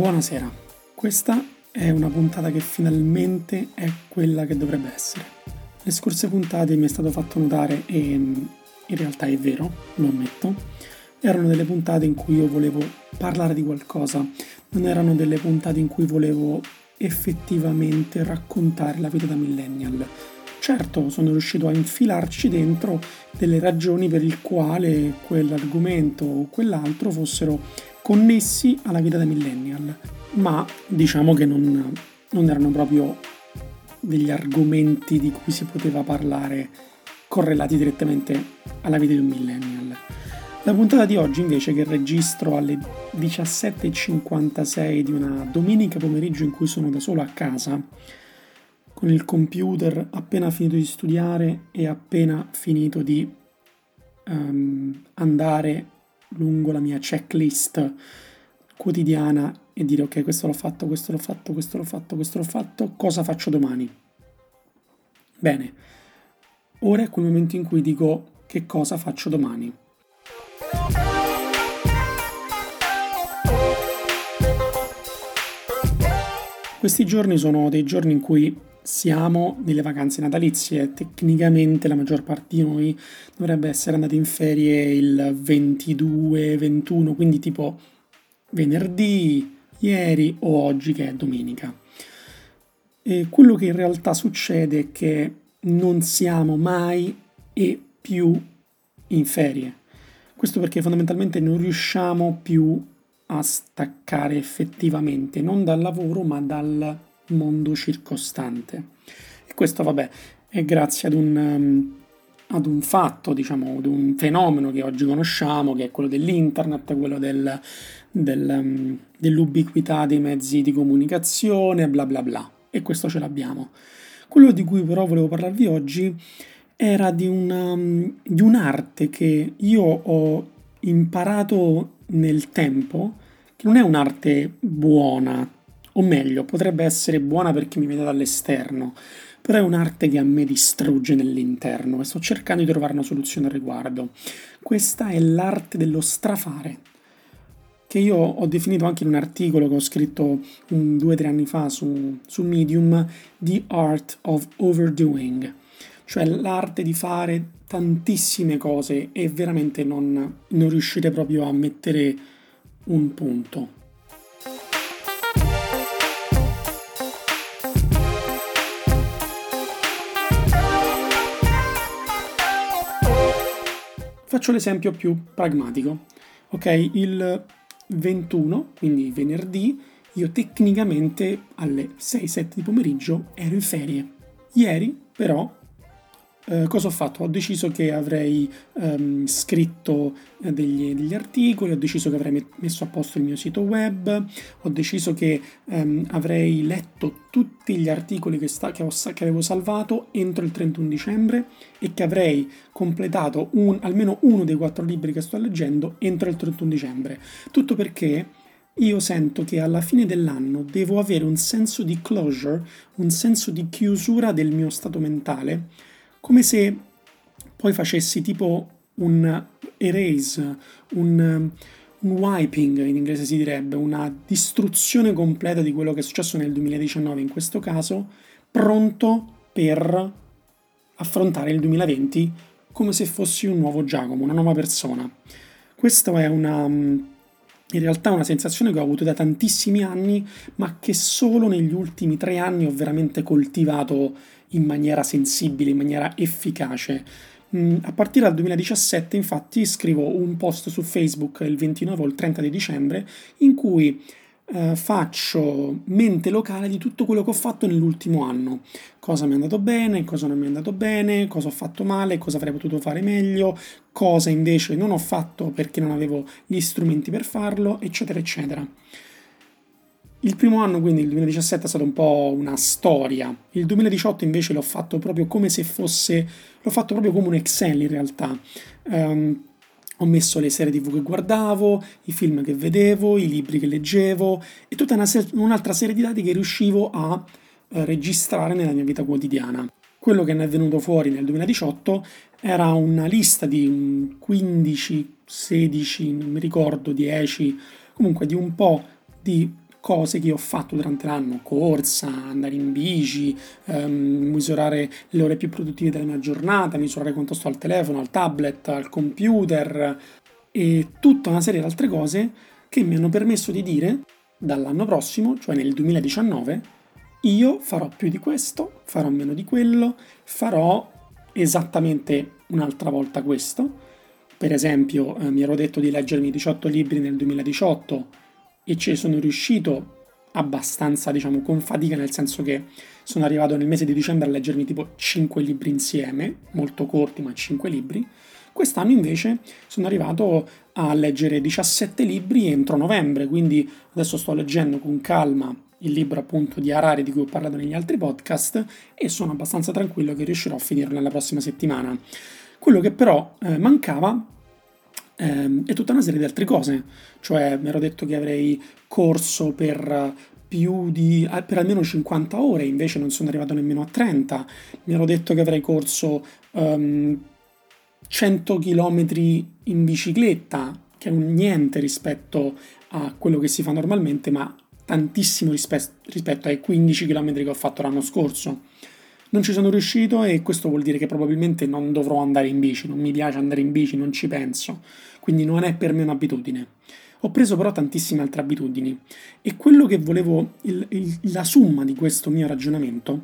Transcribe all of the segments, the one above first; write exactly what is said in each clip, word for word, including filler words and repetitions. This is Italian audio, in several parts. Buonasera, questa è una puntata che finalmente è quella che dovrebbe essere. Le scorse puntate mi è stato fatto notare, e in realtà è vero, lo ammetto, erano delle puntate in cui io volevo parlare di qualcosa, non erano delle puntate in cui volevo effettivamente raccontare la vita da millennial. Certo, sono riuscito a infilarci dentro delle ragioni per il quale quell'argomento o quell'altro fossero connessi alla vita da millennial, ma diciamo che non, non erano proprio degli argomenti di cui si poteva parlare correlati direttamente alla vita di un millennial. La puntata di oggi invece, che registro alle diciassette e cinquantasei di una domenica pomeriggio in cui sono da solo a casa, con il computer appena finito di studiare e appena finito di um, andare lungo la mia checklist quotidiana e dire ok, questo l'ho fatto, questo l'ho fatto, questo l'ho fatto, questo l'ho fatto, cosa faccio domani? Bene, ora è quel momento in cui dico che cosa faccio domani. Questi giorni sono dei giorni in cui siamo nelle vacanze natalizie, tecnicamente la maggior parte di noi dovrebbe essere andata in ferie il ventidue ventuno, quindi tipo venerdì, ieri o oggi che è domenica. E quello che in realtà succede è che non siamo mai e più in ferie. Questo perché fondamentalmente non riusciamo più a staccare effettivamente, non dal lavoro ma dal mondo circostante, e questo vabbè è grazie ad un ad un fatto, diciamo, ad un fenomeno che oggi conosciamo, che è quello dell'internet, quello del, del, dell'ubiquità dei mezzi di comunicazione, bla bla bla, e questo ce l'abbiamo. Quello di cui però volevo parlarvi oggi era di una di un'arte che io ho imparato nel tempo, che non è un'arte buona, o meglio, potrebbe essere buona per chi mi vede dall'esterno, però è un'arte che a me distrugge nell'interno e sto cercando di trovare una soluzione al riguardo. Questa è l'arte dello strafare, che io ho definito anche in un articolo che ho scritto un, due o tre anni fa su, su Medium, The Art of Overdoing, cioè l'arte di fare tantissime cose e veramente non, non riuscire proprio a mettere un punto. Faccio l'esempio più pragmatico, ok? Il ventuno, quindi venerdì, io tecnicamente alle sei sette di pomeriggio ero in ferie. Ieri, però, eh, cosa ho fatto? Ho deciso che avrei ehm, scritto degli, degli articoli, ho deciso che avrei messo a posto il mio sito web, ho deciso che ehm, avrei letto tutti gli articoli che, sta, che, ho, che avevo salvato entro il trentuno dicembre e che avrei completato un, almeno uno dei quattro libri che sto leggendo entro il trentuno dicembre. Tutto perché io sento che alla fine dell'anno devo avere un senso di closure, un senso di chiusura del mio stato mentale, come se poi facessi tipo un erase, un... un wiping, in inglese si direbbe, una distruzione completa di quello che è successo nel duemiladiciannove in questo caso, pronto per affrontare il duemilaventi come se fossi un nuovo Giacomo, una nuova persona. Questa è una, in realtà una sensazione che ho avuto da tantissimi anni, ma che solo negli ultimi tre anni ho veramente coltivato in maniera sensibile, in maniera efficace. A partire dal duemiladiciassette, infatti, scrivo un post su Facebook il ventinove o il trenta di dicembre in cui eh, faccio mente locale di tutto quello che ho fatto nell'ultimo anno. Cosa mi è andato bene, cosa non mi è andato bene, cosa ho fatto male, cosa avrei potuto fare meglio, cosa invece non ho fatto perché non avevo gli strumenti per farlo, eccetera, eccetera. Il primo anno, quindi il duemiladiciassette, è stato un po' una storia. Il duemiladiciotto invece l'ho fatto proprio come se fosse, l'ho fatto proprio come un Excel in realtà. Um, ho messo le serie tivù che guardavo, i film che vedevo, i libri che leggevo e tutta una ser- un'altra serie di dati che riuscivo a uh, registrare nella mia vita quotidiana. Quello che ne è venuto fuori nel duemiladiciotto era una lista di quindici, sedici, non mi ricordo, dieci, comunque di un po' di cose che ho fatto durante l'anno, corsa, andare in bici, ehm, misurare le ore più produttive della mia giornata, misurare quanto sto al telefono, al tablet, al computer e tutta una serie di altre cose che mi hanno permesso di dire dall'anno prossimo, cioè nel duemiladiciannove, io farò più di questo, farò meno di quello, farò esattamente un'altra volta questo. Per esempio, eh, mi ero detto di leggermi diciotto libri nel duemiladiciotto e ci sono riuscito abbastanza, diciamo, con fatica, nel senso che sono arrivato nel mese di dicembre a leggermi tipo cinque libri insieme, molto corti ma cinque libri. Quest'anno invece sono arrivato a leggere diciassette libri entro novembre, quindi adesso sto leggendo con calma il libro appunto di Harari di cui ho parlato negli altri podcast e sono abbastanza tranquillo che riuscirò a finirlo nella prossima settimana. Quello che però eh, mancava eh, è tutta una serie di altre cose, cioè mi ero detto che avrei corso per più di per almeno cinquanta ore, invece non sono arrivato nemmeno a trenta, mi ero detto che avrei corso um, cento chilometri in bicicletta, che è un niente rispetto a quello che si fa normalmente, ma tantissimo rispe- rispetto ai quindici chilometri che ho fatto l'anno scorso. Non ci sono riuscito e questo vuol dire che probabilmente non dovrò andare in bici, non mi piace andare in bici, non ci penso, quindi non è per me un'abitudine. Ho preso però tantissime altre abitudini e quello che volevo, il, il, la somma di questo mio ragionamento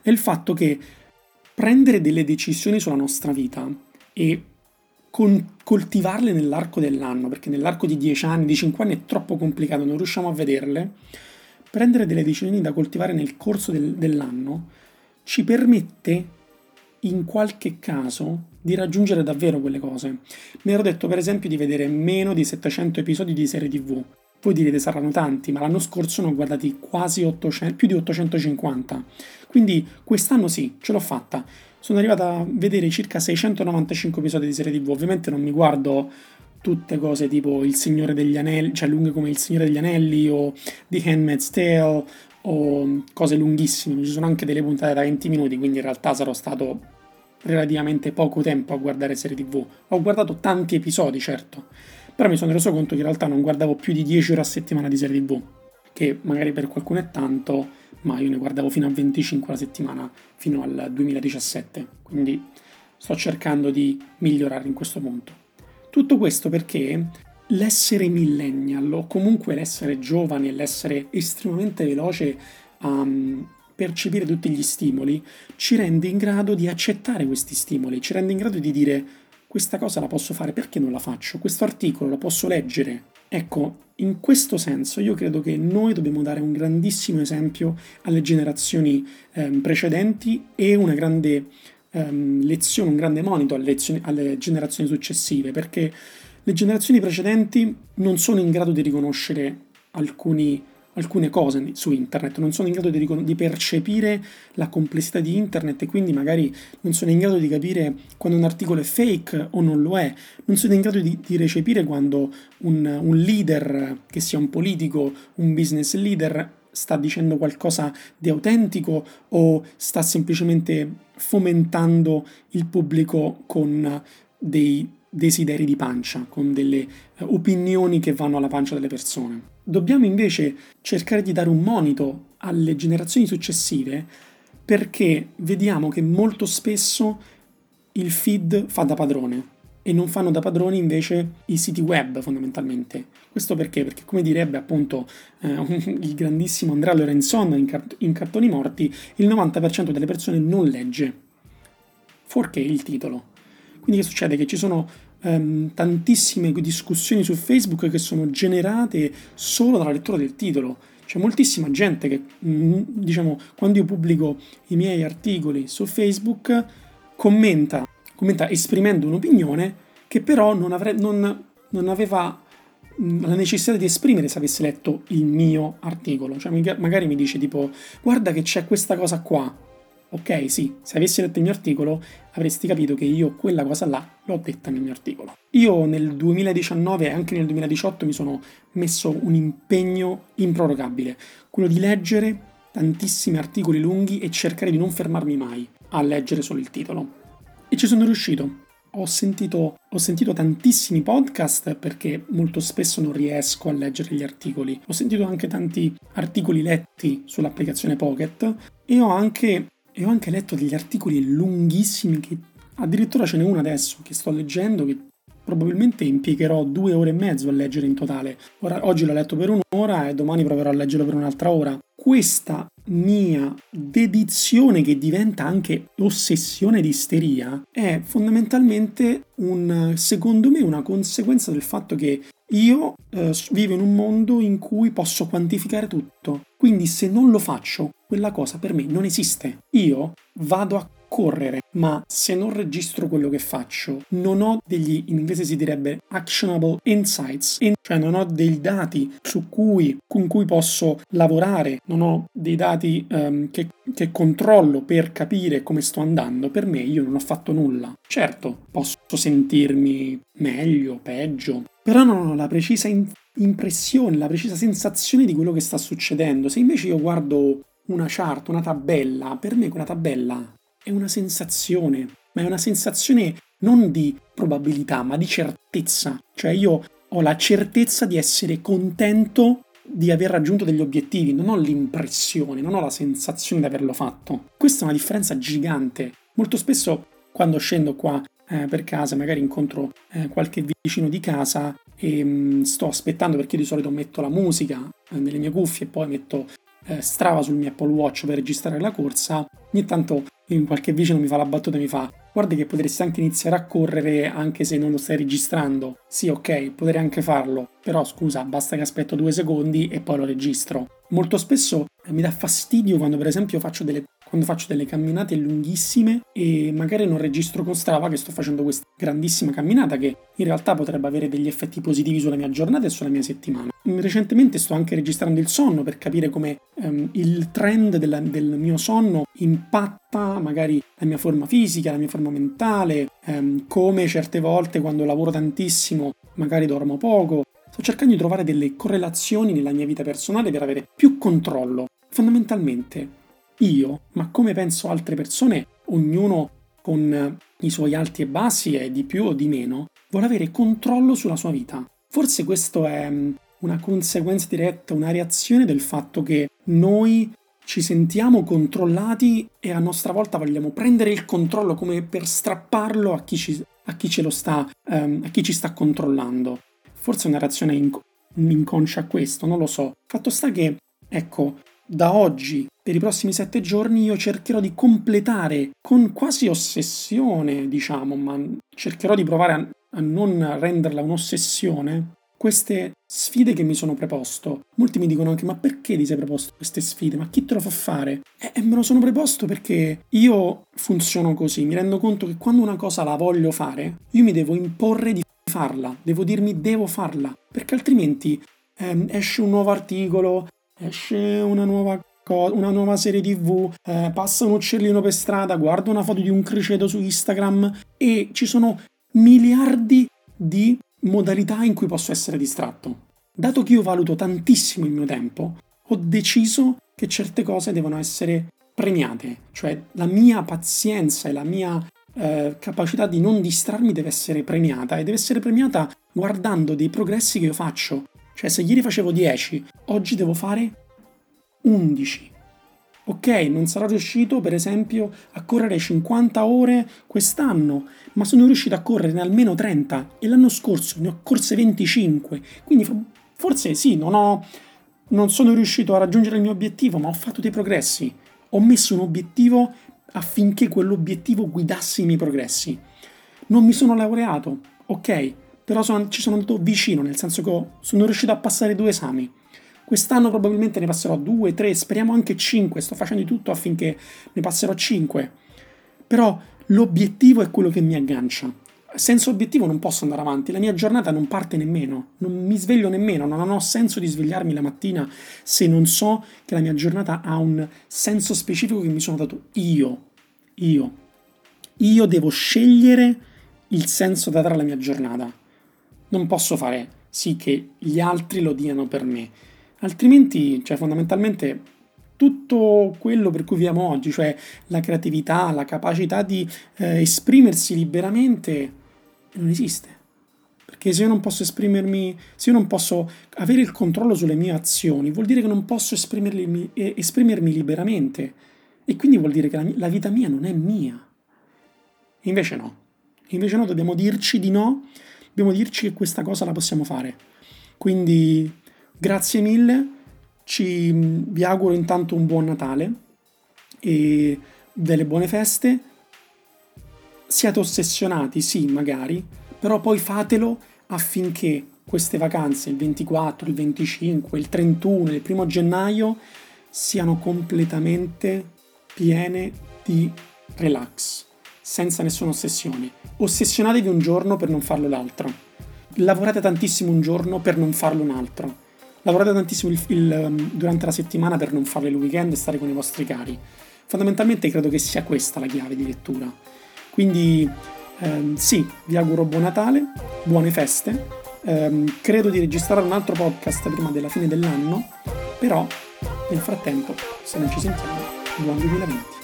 è il fatto che prendere delle decisioni sulla nostra vita e con, coltivarle nell'arco dell'anno, perché nell'arco di dieci anni, di cinque anni è troppo complicato, non riusciamo a vederle, prendere delle decisioni da coltivare nel corso del, dell'anno ci permette in qualche caso di raggiungere davvero quelle cose. Mi ero detto per esempio di vedere meno di settecento episodi di serie tv. Voi direte saranno tanti, ma l'anno scorso ne ho guardati quasi ottocento, più di ottocentocinquanta. Quindi quest'anno sì, ce l'ho fatta. Sono arrivata a vedere circa seicentonovantacinque episodi di serie tv. Ovviamente non mi guardo tutte cose tipo Il Signore degli Anelli, cioè lunghe come Il Signore degli Anelli o The Handmaid's Tale o cose lunghissime, ci sono anche delle puntate da venti minuti, quindi in realtà sarò stato relativamente poco tempo a guardare serie tv. Ho guardato tanti episodi, certo, però mi sono reso conto che in realtà non guardavo più di dieci ore a settimana di serie tv, che magari per qualcuno è tanto, ma io ne guardavo fino a venticinque alla settimana, fino al duemiladiciassette, quindi sto cercando di migliorare in questo punto. Tutto questo perché l'essere millennial o comunque l'essere giovane, l'essere estremamente veloce a percepire tutti gli stimoli, ci rende in grado di accettare questi stimoli, ci rende in grado di dire questa cosa la posso fare, perché non la faccio? Questo articolo lo posso leggere? Ecco, in questo senso io credo che noi dobbiamo dare un grandissimo esempio alle generazioni ehm, precedenti e una grande lezione, un grande monito alle, lezioni, alle generazioni successive, perché le generazioni precedenti non sono in grado di riconoscere alcuni, alcune cose su internet, non sono in grado di, di percepire la complessità di internet e quindi magari non sono in grado di capire quando un articolo è fake o non lo è, non sono in grado di, di recepire quando un, un leader, che sia un politico, un business leader, sta dicendo qualcosa di autentico o sta semplicemente fomentando il pubblico con dei desideri di pancia, con delle opinioni che vanno alla pancia delle persone. Dobbiamo invece cercare di dare un monito alle generazioni successive, perché vediamo che molto spesso il feed fa da padrone e non fanno da padroni invece i siti web, fondamentalmente. Questo perché? Perché, come direbbe appunto eh, un, il grandissimo Andrea Lorenzon in, cart- in Cartoni Morti, il novanta per cento delle persone non legge, fuorché il titolo. Quindi che succede? Che ci sono ehm, tantissime discussioni su Facebook che sono generate solo dalla lettura del titolo. C'è moltissima gente che, mh, diciamo, quando io pubblico i miei articoli su Facebook, commenta commenta esprimendo un'opinione che però non, avre- non, non aveva la necessità di esprimere se avesse letto il mio articolo. Cioè magari mi dice tipo guarda che c'è questa cosa qua, ok sì, se avessi letto il mio articolo avresti capito che io quella cosa là l'ho detta nel mio articolo. Io nel duemiladiciannove e anche nel duemiladiciotto mi sono messo un impegno improrogabile, quello di leggere tantissimi articoli lunghi e cercare di non fermarmi mai a leggere solo il titolo. E ci sono riuscito. ho sentito, ho sentito tantissimi podcast perché molto spesso non riesco a leggere gli articoli. Ho sentito anche tanti articoli letti sull'applicazione Pocket e ho anche, e ho anche letto degli articoli lunghissimi che addirittura ce n'è uno adesso che sto leggendo che probabilmente impiegherò due ore e mezzo a leggere in totale. Ora, oggi l'ho letto per un'ora e domani proverò a leggerlo per un'altra ora. Questa mia dedizione, che diventa anche ossessione di isteria, è fondamentalmente, un, secondo me, una conseguenza del fatto che io eh, vivo in un mondo in cui posso quantificare tutto. Quindi se non lo faccio, quella cosa per me non esiste. Io vado a correre, ma se non registro quello che faccio, non ho degli, in inglese si direbbe actionable insights, cioè non ho dei dati su cui, con cui posso lavorare, non ho dei dati um, che, che controllo per capire come sto andando. Per me io non ho fatto nulla. Certo, posso sentirmi meglio, peggio, però non ho la precisa in- impressione, la precisa sensazione di quello che sta succedendo. Se invece io guardo una chart, una tabella, per me quella tabella è una sensazione, ma è una sensazione non di probabilità, ma di certezza. Cioè io ho la certezza di essere contento di aver raggiunto degli obiettivi, non ho l'impressione, non ho la sensazione di averlo fatto. Questa è una differenza gigante. Molto spesso quando scendo qua eh, per casa, magari incontro eh, qualche vicino di casa e mh, sto aspettando, perché di solito metto la musica eh, nelle mie cuffie e poi metto eh, Strava sul mio Apple Watch per registrare la corsa, ogni tanto qualche vicino mi fa la battuta e mi fa: guarda che potresti anche iniziare a correre anche se non lo stai registrando. Sì, ok, potrei anche farlo, però scusa, basta che aspetto due secondi e poi lo registro. Molto spesso mi dà fastidio quando per esempio faccio delle, quando faccio delle camminate lunghissime e magari non registro con Strava che sto facendo questa grandissima camminata che in realtà potrebbe avere degli effetti positivi sulla mia giornata e sulla mia settimana. Recentemente sto anche registrando il sonno per capire come um, il trend della, del mio sonno impatta magari la mia forma fisica, la mia forma mentale, um, come certe volte quando lavoro tantissimo magari dormo poco. Sto cercando di trovare delle correlazioni nella mia vita personale per avere più controllo. Fondamentalmente io, ma come penso altre persone, ognuno con i suoi alti e bassi e di più o di meno, vuole avere controllo sulla sua vita. Forse questo è una conseguenza diretta, una reazione del fatto che noi ci sentiamo controllati e a nostra volta vogliamo prendere il controllo come per strapparlo a chi ci, a chi ce lo sta, um, a chi ci sta controllando. Forse è una reazione inc- inconscia a questo, non lo so. Fatto sta che, ecco, da oggi, per i prossimi sette giorni, io cercherò di completare con quasi ossessione, diciamo, ma cercherò di provare a, a non renderla un'ossessione, queste sfide che mi sono preposto. Molti mi dicono anche: ma perché ti sei preposto queste sfide? Ma chi te lo fa fare? E eh, me lo sono preposto perché io funziono così. Mi rendo conto che quando una cosa la voglio fare, io mi devo imporre di farla, devo dirmi devo farla, perché altrimenti ehm, esce un nuovo articolo, esce una nuova co- una nuova serie tv, eh, passa un uccellino per strada, guardo una foto di un criceto su Instagram e ci sono miliardi di modalità in cui posso essere distratto. Dato che io valuto tantissimo il mio tempo, ho deciso che certe cose devono essere premiate, cioè la mia pazienza e la mia eh, capacità di non distrarmi deve essere premiata, e deve essere premiata guardando dei progressi che io faccio. Cioè se ieri facevo dieci, oggi devo fare undici. Ok, non sarò riuscito per esempio a correre cinquanta ore quest'anno, ma sono riuscito a correrne almeno trenta e l'anno scorso ne ho corse venticinque, quindi forse sì, non ho, non sono riuscito a raggiungere il mio obiettivo, ma ho fatto dei progressi. Ho messo un obiettivo affinché quell'obiettivo guidasse i miei progressi. Non mi sono laureato, ok, però sono, ci sono andato vicino, nel senso che sono riuscito a passare due esami. Quest'anno probabilmente ne passerò due, tre, speriamo anche cinque, sto facendo di tutto affinché ne passerò cinque. Però l'obiettivo è quello che mi aggancia. Senza obiettivo non posso andare avanti, la mia giornata non parte nemmeno, non mi sveglio nemmeno, non ho senso di svegliarmi la mattina se non so che la mia giornata ha un senso specifico che mi sono dato io. Io. Io devo scegliere il senso da dare alla mia giornata. Non posso fare sì che gli altri lo diano per me. Altrimenti, cioè fondamentalmente, tutto quello per cui viviamo oggi, cioè la creatività, la capacità di eh, esprimersi liberamente, non esiste. Perché se io non posso esprimermi, se io non posso avere il controllo sulle mie azioni, vuol dire che non posso esprimermi, esprimermi liberamente. E quindi vuol dire che la, la vita mia non è mia. E invece no. E invece no, dobbiamo dirci di no, dobbiamo dirci che questa cosa la possiamo fare. Quindi grazie mille, ci, vi auguro intanto un buon Natale e delle buone feste. Siate ossessionati, sì, magari, però poi fatelo affinché queste vacanze, il ventiquattro, il venticinque, il trentuno, il primo gennaio, siano completamente piene di relax, senza nessuna ossessione. Ossessionatevi un giorno per non farlo l'altro. Lavorate tantissimo un giorno per non farlo un altro. Lavorate tantissimo il, il, durante la settimana per non farlo il weekend e stare con i vostri cari. Fondamentalmente credo che sia questa la chiave di lettura. Quindi ehm, sì, vi auguro buon Natale, buone feste. Ehm, credo di registrare un altro podcast prima della fine dell'anno, però nel frattempo, se non ci sentiamo, buon duemilaventi.